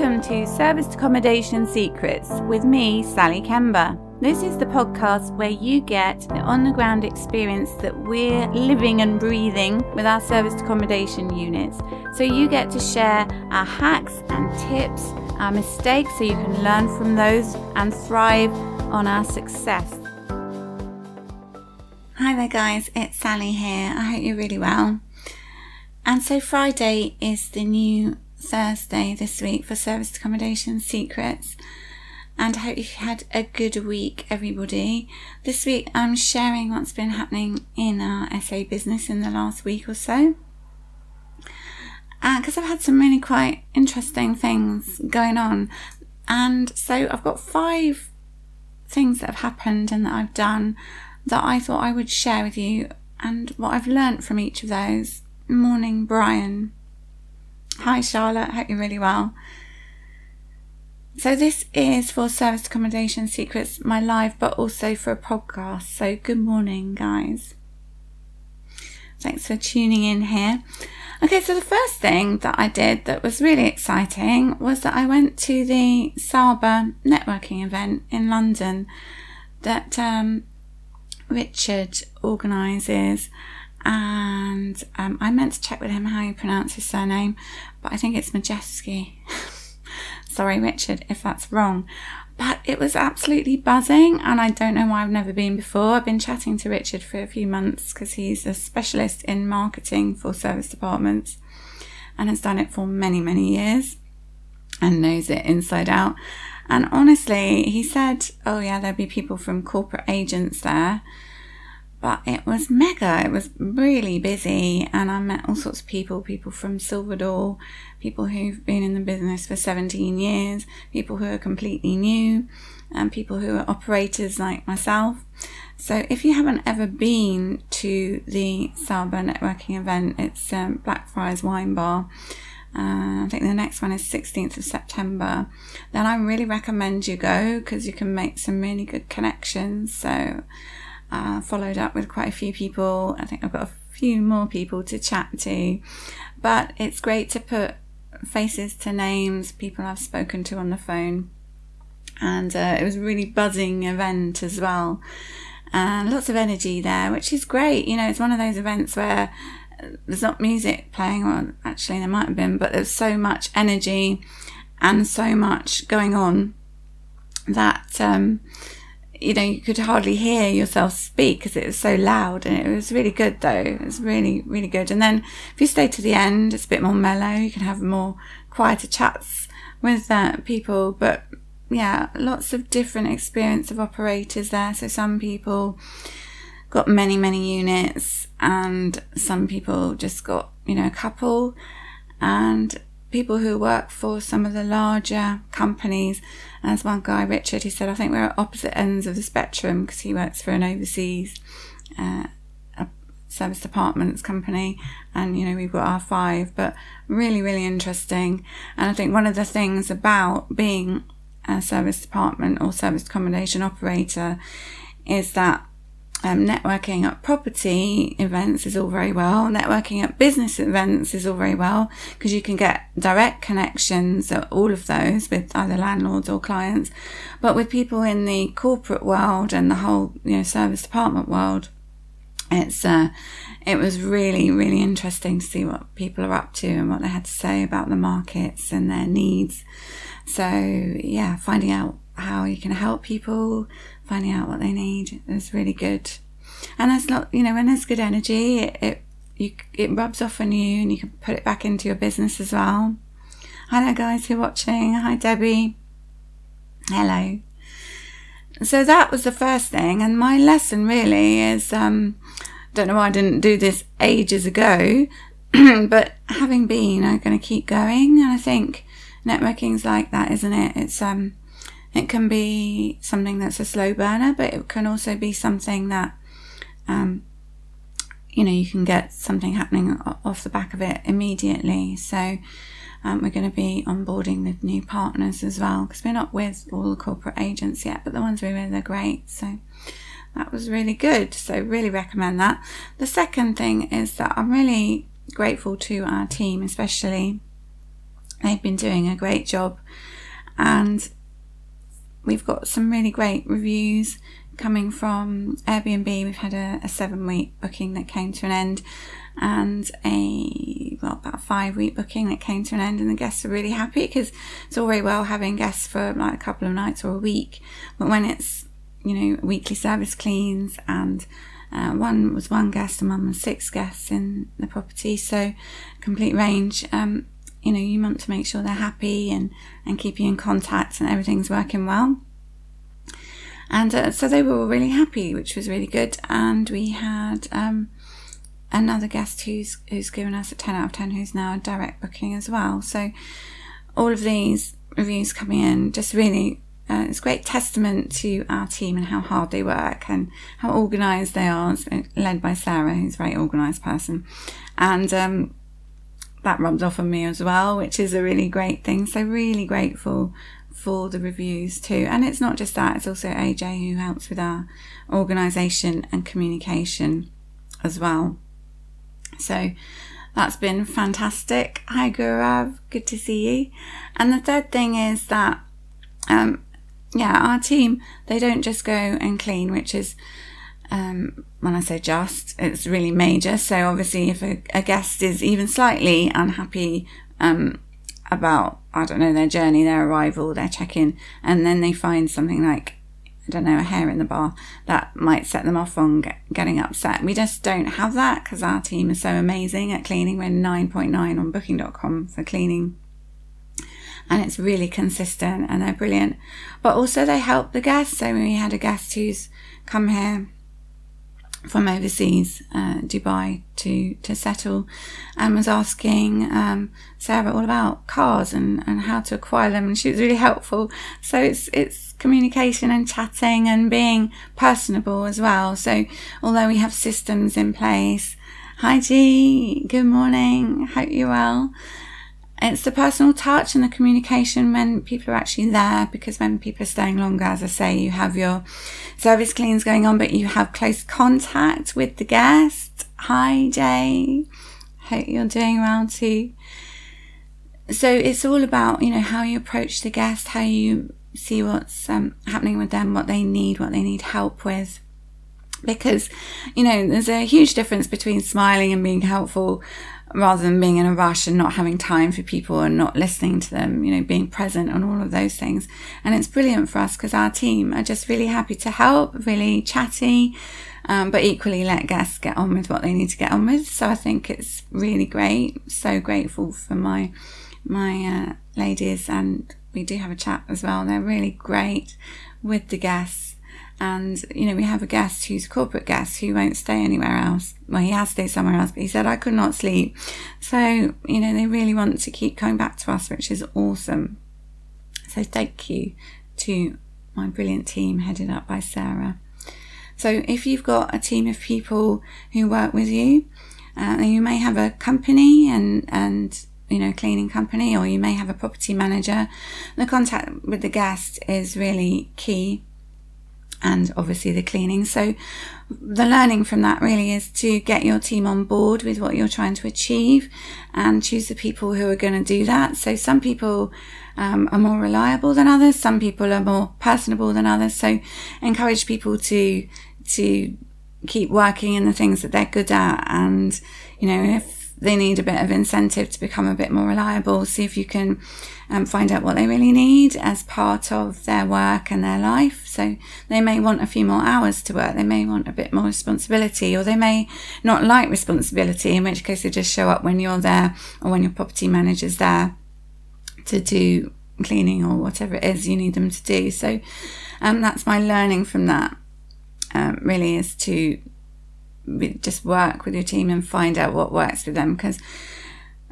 Welcome to Serviced Accommodation Secrets with me, Sally Kemba. This is the podcast where you get the on-the-ground experience that we're living and breathing with our serviced accommodation units. So you get to share our hacks and tips, our mistakes, so you can learn from those and thrive on our success. Hi there guys, it's Sally here. I hope you're really well. And so Friday is the new Thursday this week for Serviced Accommodation Secrets. And I hope you've had a good week, everybody. This week I'm sharing what's been happening in our SA business in the last week or so, because I've had some really quite interesting things going on. And so I've got 5 things that have happened and that I've done that I thought I would share with you, and what I've learnt from each of those. Morning, Brian. Hi, Charlotte. Hope you're really well. So this is for Serviced Accommodation Secrets, my live, but also for a podcast. So good morning, guys. Thanks for tuning in here. Okay, so the first thing that I did that was really exciting was that I went to the Saba networking event in London that Richard organises. And I meant to check with him how you pronounce his surname, but I think it's Majeski. Sorry, Richard, if that's wrong. But it was absolutely buzzing, and I don't know why I've never been before. I've been chatting to Richard for a few months because he's a specialist in marketing for service departments and has done it for many, many years and knows it inside out. And honestly, he said, oh yeah, there'll be people from corporate agents there. But it was mega, it was really busy, and I met all sorts of people from Silverdale, people who've been in the business for 17 years, people who are completely new, and people who are operators like myself. So if you haven't ever been to the Saba networking event, it's Blackfriars Wine Bar. I think the next one is 16th of September. Then I really recommend you go, because you can make some really good connections. So followed up with quite a few people. I think I've got a few more people to chat to, but it's great to put faces to names, people I've spoken to on the phone. And it was a really buzzing event as well, and lots of energy there, which is great. You know, it's one of those events where there's not music playing, well actually there might have been, but there's so much energy and so much going on that you know, you could hardly hear yourself speak because it was so loud. And it was really good though. It was really, really good. And then if you stay to the end, it's a bit more mellow. You can have more quieter chats with people. But yeah, lots of different experience of operators there. So some people got many, many units, and some people just got, you know, a couple, and people who work for some of the larger companies. As one guy, Richard, he said, I think we're at opposite ends of the spectrum, because he works for an overseas service departments company, and you know, we've got our 5, but really, really interesting. And I think one of the things about being a service department or service accommodation operator is that networking at property events is all very well. Networking at business events is all very well, because you can get direct connections at all of those with either landlords or clients. But with people in the corporate world and the whole, you know, service department world, it's it was really, really interesting to see what people are up to and what they had to say about the markets and their needs. So yeah, finding out how you can help people, finding out what they need is really good. And that's not, you know, when there's good energy, it rubs off on you, and you can put it back into your business as well. Hi there guys who are watching. Hi Debbie. Hello. So that was the first thing, and my lesson really is, don't know why I didn't do this ages ago, but having been, I'm going to keep going. And I think networking's like that, isn't it? It's it can be something that's a slow burner, but it can also be something that, you know, you can get something happening off the back of it immediately. So we're going to be onboarding the new partners as well, because we're not with all the corporate agents yet, but the ones we're with are great. So that was really good. So really recommend that. The second thing is that I'm really grateful to our team, especially They've been doing a great job, and we've got some really great reviews coming from Airbnb. We've had a 7-week booking that came to an end, and about a 5-week booking that came to an end, and the guests are really happy, because it's all very well having guests for like a couple of nights or a week, but when it's, you know, weekly service cleans, and one was one guest and one was 6 guests in the property, so complete range, you know, you want to make sure they're happy and keep you in contact and everything's working well. And so they were all really happy, which was really good. And we had another guest who's given us a 10 out of 10, who's now a direct booking as well. So all of these reviews coming in, just really, it's a great testament to our team and how hard they work and how organised they are. It's led by Sarah, who's a very organised person. And that rubs off on me as well, which is a really great thing. So really grateful for the reviews too. And it's not just that, it's also AJ who helps with our organisation and communication as well. So that's been fantastic. Hi Gaurav, good to see you. And the third thing is that our team, they don't just go and clean, which is when I say just, it's really major. So obviously if a guest is even slightly unhappy about, I don't know, their journey, their arrival, their check-in, and then they find something like, I don't know, a hair in the bath, that might set them off on getting upset. We just don't have that, because our team is so amazing at cleaning. We're 9.9 on booking.com for cleaning, and it's really consistent, and they're brilliant. But also they help the guests. So we had a guest who's come here from overseas, Dubai, to settle, and was asking Sarah all about cars and how to acquire them, and she was really helpful. So it's communication and chatting and being personable as well. So although we have systems in place, hi G, good morning, hope you're well. It's the personal touch and the communication when people are actually there, because when people are staying longer, as I say, you have your service cleans going on, but you have close contact with the guest. Hi, Jay. Hope you're doing well too. So it's all about, you know, how you approach the guest, how you see what's happening with them, what they need help with. Because, you know, there's a huge difference between smiling and being helpful, rather than being in a rush and not having time for people and not listening to them, you know, being present on all of those things. And it's brilliant for us, because our team are just really happy to help, really chatty, but equally let guests get on with what they need to get on with. So I think it's really great. So grateful for my ladies, and we do have a chat as well. They're really great with the guests. And, you know, we have a guest who's a corporate guest who won't stay anywhere else. Well, he has stayed somewhere else, but he said, I could not sleep. So, you know, they really want to keep coming back to us, which is awesome. So thank you to my brilliant team headed up by Sarah. So if you've got a team of people who work with you, you may have a company and you know, cleaning company, or you may have a property manager. The contact with the guest is really key, and obviously the cleaning. So the learning from that really is to get your team on board with what you're trying to achieve, and choose the people who are going to do that. So some people are more reliable than others. Some people are more personable than others. So encourage people to keep working in the things that they're good at. And, you know, if they need a bit of incentive to become a bit more reliable, see if you can find out what they really need as part of their work and their life. So they may want a few more hours to work, they may want a bit more responsibility, or they may not like responsibility, in which case they just show up when you're there or when your property manager's there to do cleaning or whatever it is you need them to do. So that's my learning from that, really, is to just work with your team and find out what works for them, because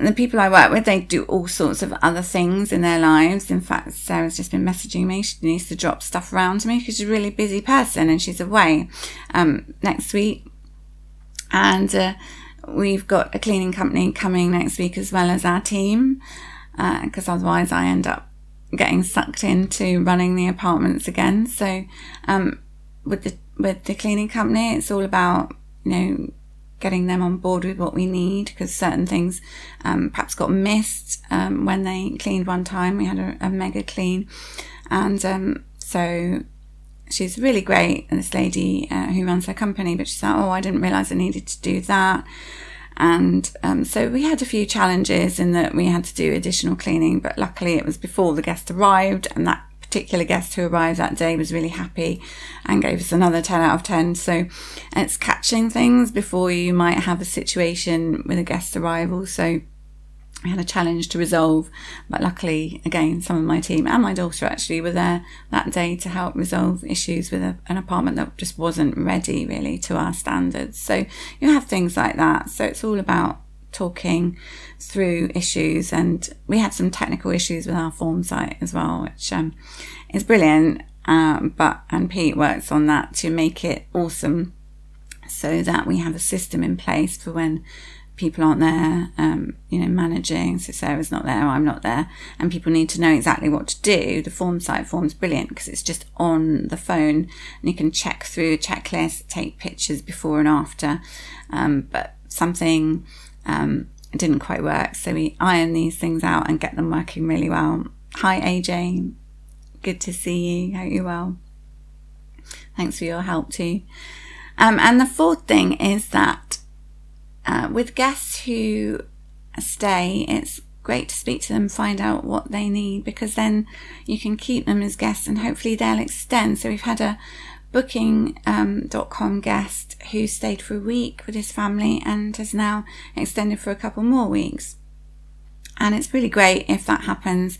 the people I work with, they do all sorts of other things in their lives. In fact, Sarah's just been messaging me. She needs to drop stuff around to me because she's a really busy person and she's away next week. And we've got a cleaning company coming next week as well as our team, because otherwise I end up getting sucked into running the apartments again. So with the cleaning company, it's all about, you know, getting them on board with what we need, because certain things perhaps got missed when they cleaned one time. We had a mega clean, and so she's really great, and this lady who runs her company, but she's like, oh, I didn't realise I needed to do that. And so we had a few challenges in that we had to do additional cleaning, but luckily it was before the guest arrived, and that particular guest who arrived that day was really happy and gave us another 10 out of 10. So it's catching things before you might have a situation with a guest arrival. So we had a challenge to resolve, but luckily, again, some of my team and my daughter actually were there that day to help resolve issues with an apartment that just wasn't ready really to our standards. So you have things like that. So it's all about talking through issues, and we had some technical issues with our form site as well, which is brilliant, and Pete works on that to make it awesome so that we have a system in place for when people aren't there, managing. So Sarah's not there, I'm not there, and people need to know exactly what to do. The form site form's brilliant because it's just on the phone, and you can check through checklists, take pictures before and after. But something didn't quite work, so we iron these things out and get them working really well. Hi AJ, good to see you, hope you're well. Thanks for your help too. And the fourth thing is that with guests who stay, it's great to speak to them, find out what they need, because then you can keep them as guests and hopefully they'll extend. So we've had a booking.com guest who stayed for a week with his family and has now extended for a couple more weeks. And it's really great if that happens.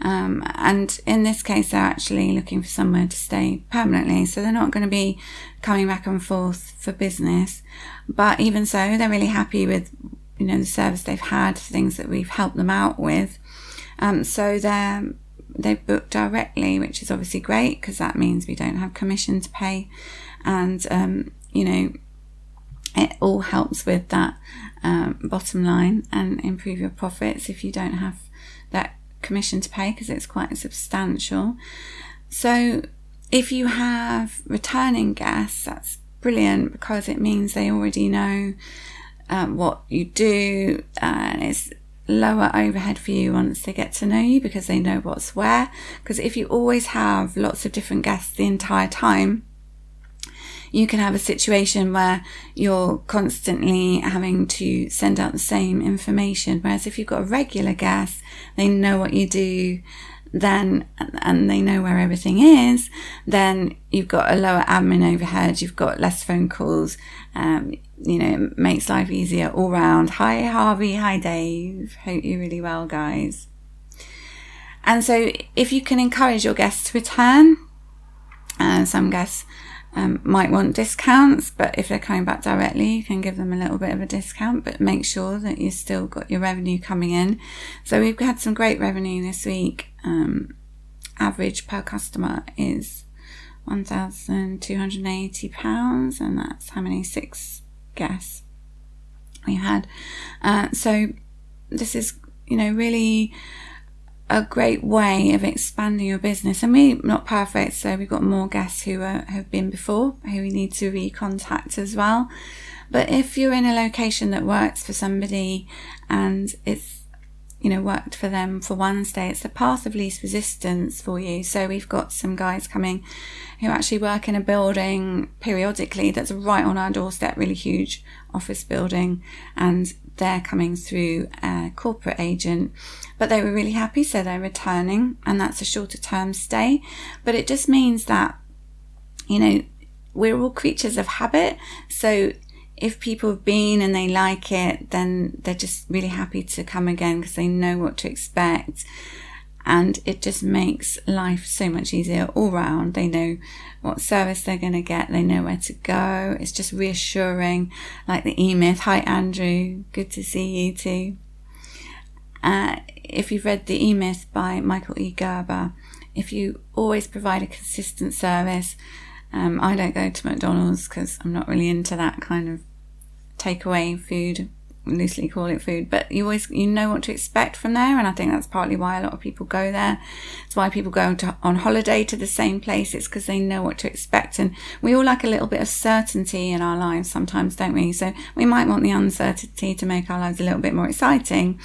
And in this case, they're actually looking for somewhere to stay permanently. So they're not going to be coming back and forth for business. But even so, they're really happy with, the service they've had, things that we've helped them out with. So they've booked directly, which is obviously great because that means we don't have commission to pay. And, it all helps with that bottom line and improve your profits if you don't have that commission to pay, because it's quite substantial. So if you have returning guests, that's brilliant because it means they already know what you do, and it's lower overhead for you once they get to know you because they know what's where. Because if you always have lots of different guests the entire time, you can have a situation where you're constantly having to send out the same information. Whereas if you've got a regular guest, they know what you do then, and they know where everything is, then you've got a lower admin overhead, you've got less phone calls, it makes life easier all round. Hi Harvey, hi Dave, hope you're really well, guys. And so if you can encourage your guests to return, some guests might want discounts, but if they're coming back directly, you can give them a little bit of a discount, but make sure that you've still got your revenue coming in. So we've had some great revenue this week. Average per customer is £1,280, and that's how many? 6 guests we had. So this is, really a great way of expanding your business, and we're not perfect, so we've got more guests who have been before who we need to recontact as well. But if you're in a location that works for somebody and it's worked for them for one stay, it's the path of least resistance for you. So we've got some guys coming who actually work in a building periodically that's right on our doorstep, really huge office building, and they're coming through a corporate agent, but they were really happy, so they're returning, and that's a shorter term stay. But it just means that we're all creatures of habit, so if people have been and they like it, then they're just really happy to come again because they know what to expect, and it just makes life so much easier all round. They know what service they're going to get, they know where to go. It's just reassuring, like the E-Myth. Hi Andrew, good to see you too. If you've read the E-Myth by Michael E. Gerber, if you always provide a consistent service, I don't go to McDonald's because I'm not really into that kind of takeaway food loosely call it food, but you know what to expect from there, and I think that's partly why a lot of people go there. It's why people go on holiday to the same place. It's because they know what to expect, and we all like a little bit of certainty in our lives sometimes, don't we? So we might want the uncertainty to make our lives a little bit more exciting,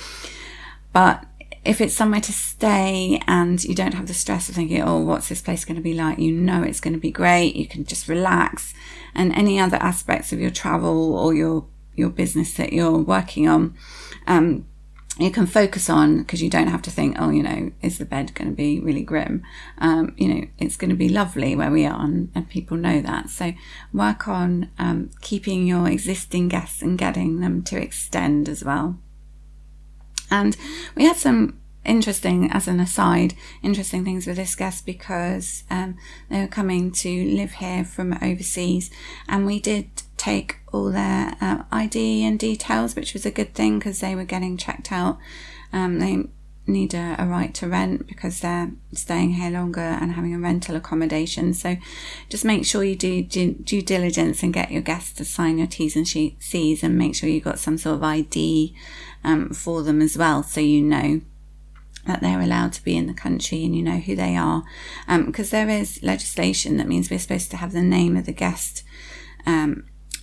but if it's somewhere to stay and you don't have the stress of thinking, oh, what's this place going to be like? You know it's going to be great. You can just relax, and any other aspects of your travel or your business that you're working on, you can focus on, because you don't have to think, oh, you know, is the bed going to be really grim? You know, it's going to be lovely where we are, and people know that. So work on keeping your existing guests and getting them to extend as well. And we had some interesting, as an aside, interesting things with this guest, because they were coming to live here from overseas, and we did take all their ID and details, which was a good thing because they were getting checked out. They need a right to rent because they're staying here longer and having a rental accommodation. So just make sure you do due diligence and get your guests to sign your T's and C's, and make sure you got some sort of ID for them as well, so you know that they're allowed to be in the country and you know who they are, because there is legislation that means we're supposed to have the name of the guest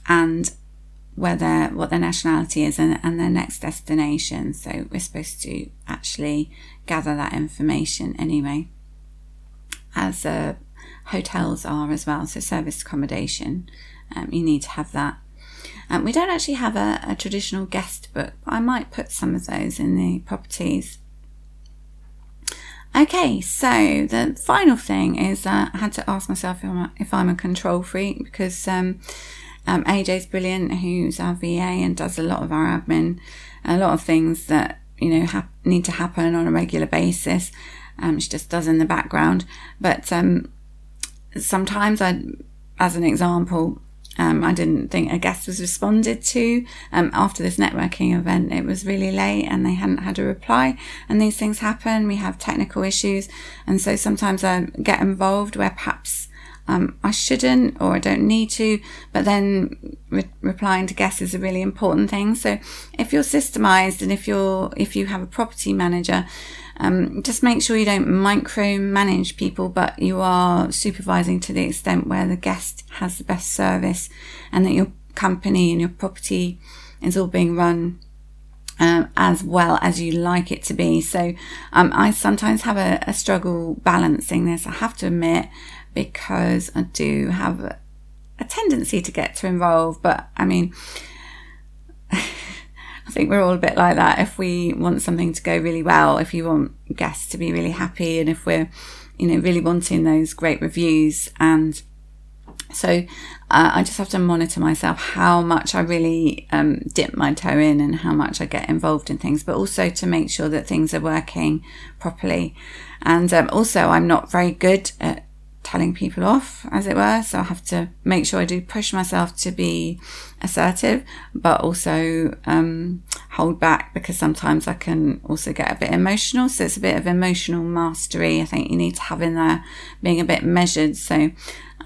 and what their nationality is and their next destination. So we're supposed to actually gather that information anyway, as hotels are as well. So service accommodation, you need to have that. We don't actually have a traditional guest book, but I might put some of those in the properties. Okay, so the final thing is I had to ask myself if I'm a control freak, because AJ's brilliant, who's our VA and does a lot of our admin, a lot of things that, you know, need to happen on a regular basis. She just does in the background. But sometimes, as an example, I didn't think a guest was responded to after this networking event. It was really late and they hadn't had a reply, and these things happen. We have technical issues, and so sometimes I get involved where perhaps I shouldn't, or I don't need to, but then replying to guests is a really important thing. So if you're systemized and if you have a property manager, just make sure you don't micromanage people, but you are supervising to the extent where the guest has the best service, and that your company and your property is all being run as well as you like it to be. So I sometimes have a struggle balancing this, I have to admit, because I do have a tendency to get too involved. But I mean, I think we're all a bit like that. If we want something to go really well, if you want guests to be really happy, and if we're, you know, really wanting those great reviews, and so I just have to monitor myself, how much I really dip my toe in and how much I get involved in things, but also to make sure that things are working properly. And also, I'm not very good at telling people off, as it were, so I have to make sure I do push myself to be assertive, but also hold back, because sometimes I can also get a bit emotional. So it's a bit of emotional mastery I think you need to have in there, being a bit measured. So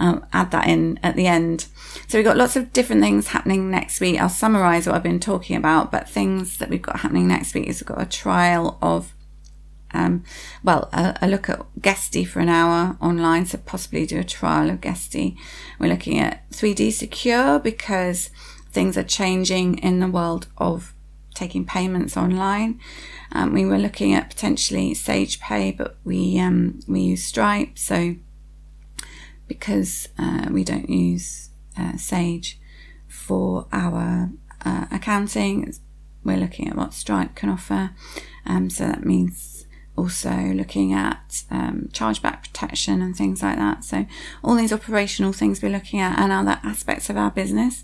I'll add that in at the end. So we've got lots of different things happening next week. I'll summarize what I've been talking about, but things that we've got happening next week is we've got a trial of a look at Guesty for an hour online, so possibly do a trial of Guesty. We're looking at 3D Secure, because things are changing in the world of taking payments online. We were looking at potentially Sage Pay, but we use Stripe, so because we don't use Sage for our accounting, we're looking at what Stripe can offer. So that means also looking at chargeback protection and things like that. So all these operational things we're looking at, and other aspects of our business.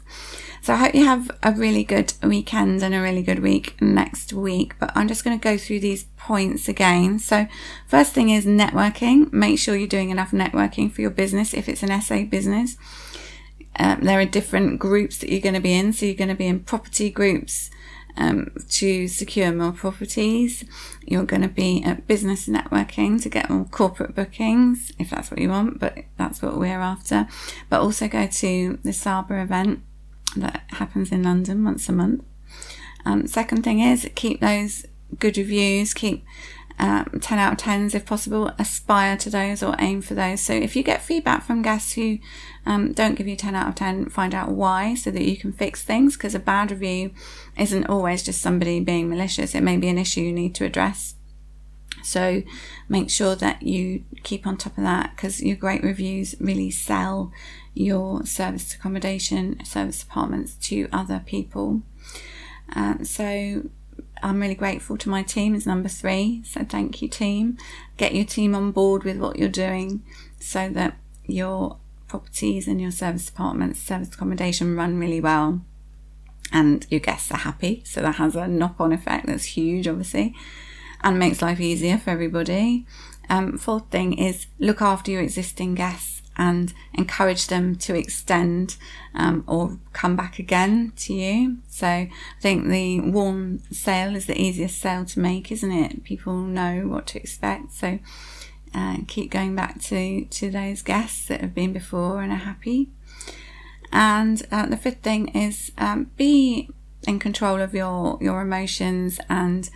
So I hope you have a really good weekend and a really good week next week, but I'm just going to go through these points again. So first thing is networking. Make sure you're doing enough networking for your business if it's an SA business. There are different groups that you're going to be in, so you're going to be in property groups to secure more properties. You're going to be at business networking to get more corporate bookings, if that's what you want, but that's what we're after. But also go to the Saba event that happens in London once a month, Second thing is keep those good reviews, keep 10 out of 10s if possible, aspire to those or aim for those. So if you get feedback from guests who don't give you 10 out of 10, find out why so that you can fix things, because a bad review isn't always just somebody being malicious. It may be an issue you need to address. So make sure that you keep on top of that, because your great reviews really sell your serviced accommodation, serviced apartments to other people. So I'm really grateful to my team is number 3. So thank you, team. Get your team on board with what you're doing so that your properties and your serviced apartments, serviced accommodation run really well and your guests are happy. So that has a knock-on effect that's huge, obviously, and makes life easier for everybody. Fourth thing is look after your existing guests and encourage them to extend or come back again to you. So I think the warm sale is the easiest sale to make, isn't it? People know what to expect. So keep going back to those guests that have been before and are happy. And the fifth thing is be in control of your emotions and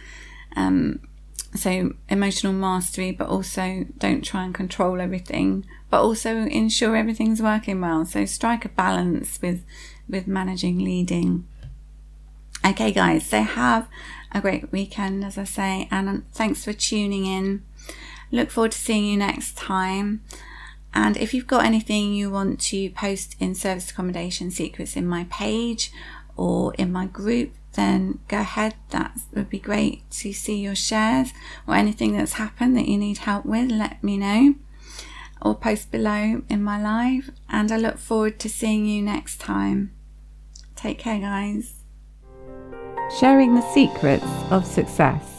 so emotional mastery, but also don't try and control everything, but also ensure everything's working well. So strike a balance with managing, leading. Okay, guys, so have a great weekend, as I say, and thanks for tuning in. Look forward to seeing you next time. And if you've got anything you want to post in Service Accommodation Secrets in my page or in my group, then go ahead. That would be great to see your shares, or anything that's happened that you need help with, let me know, or post below in my live. And I look forward to seeing you next time. Take care, guys. Sharing the secrets of success.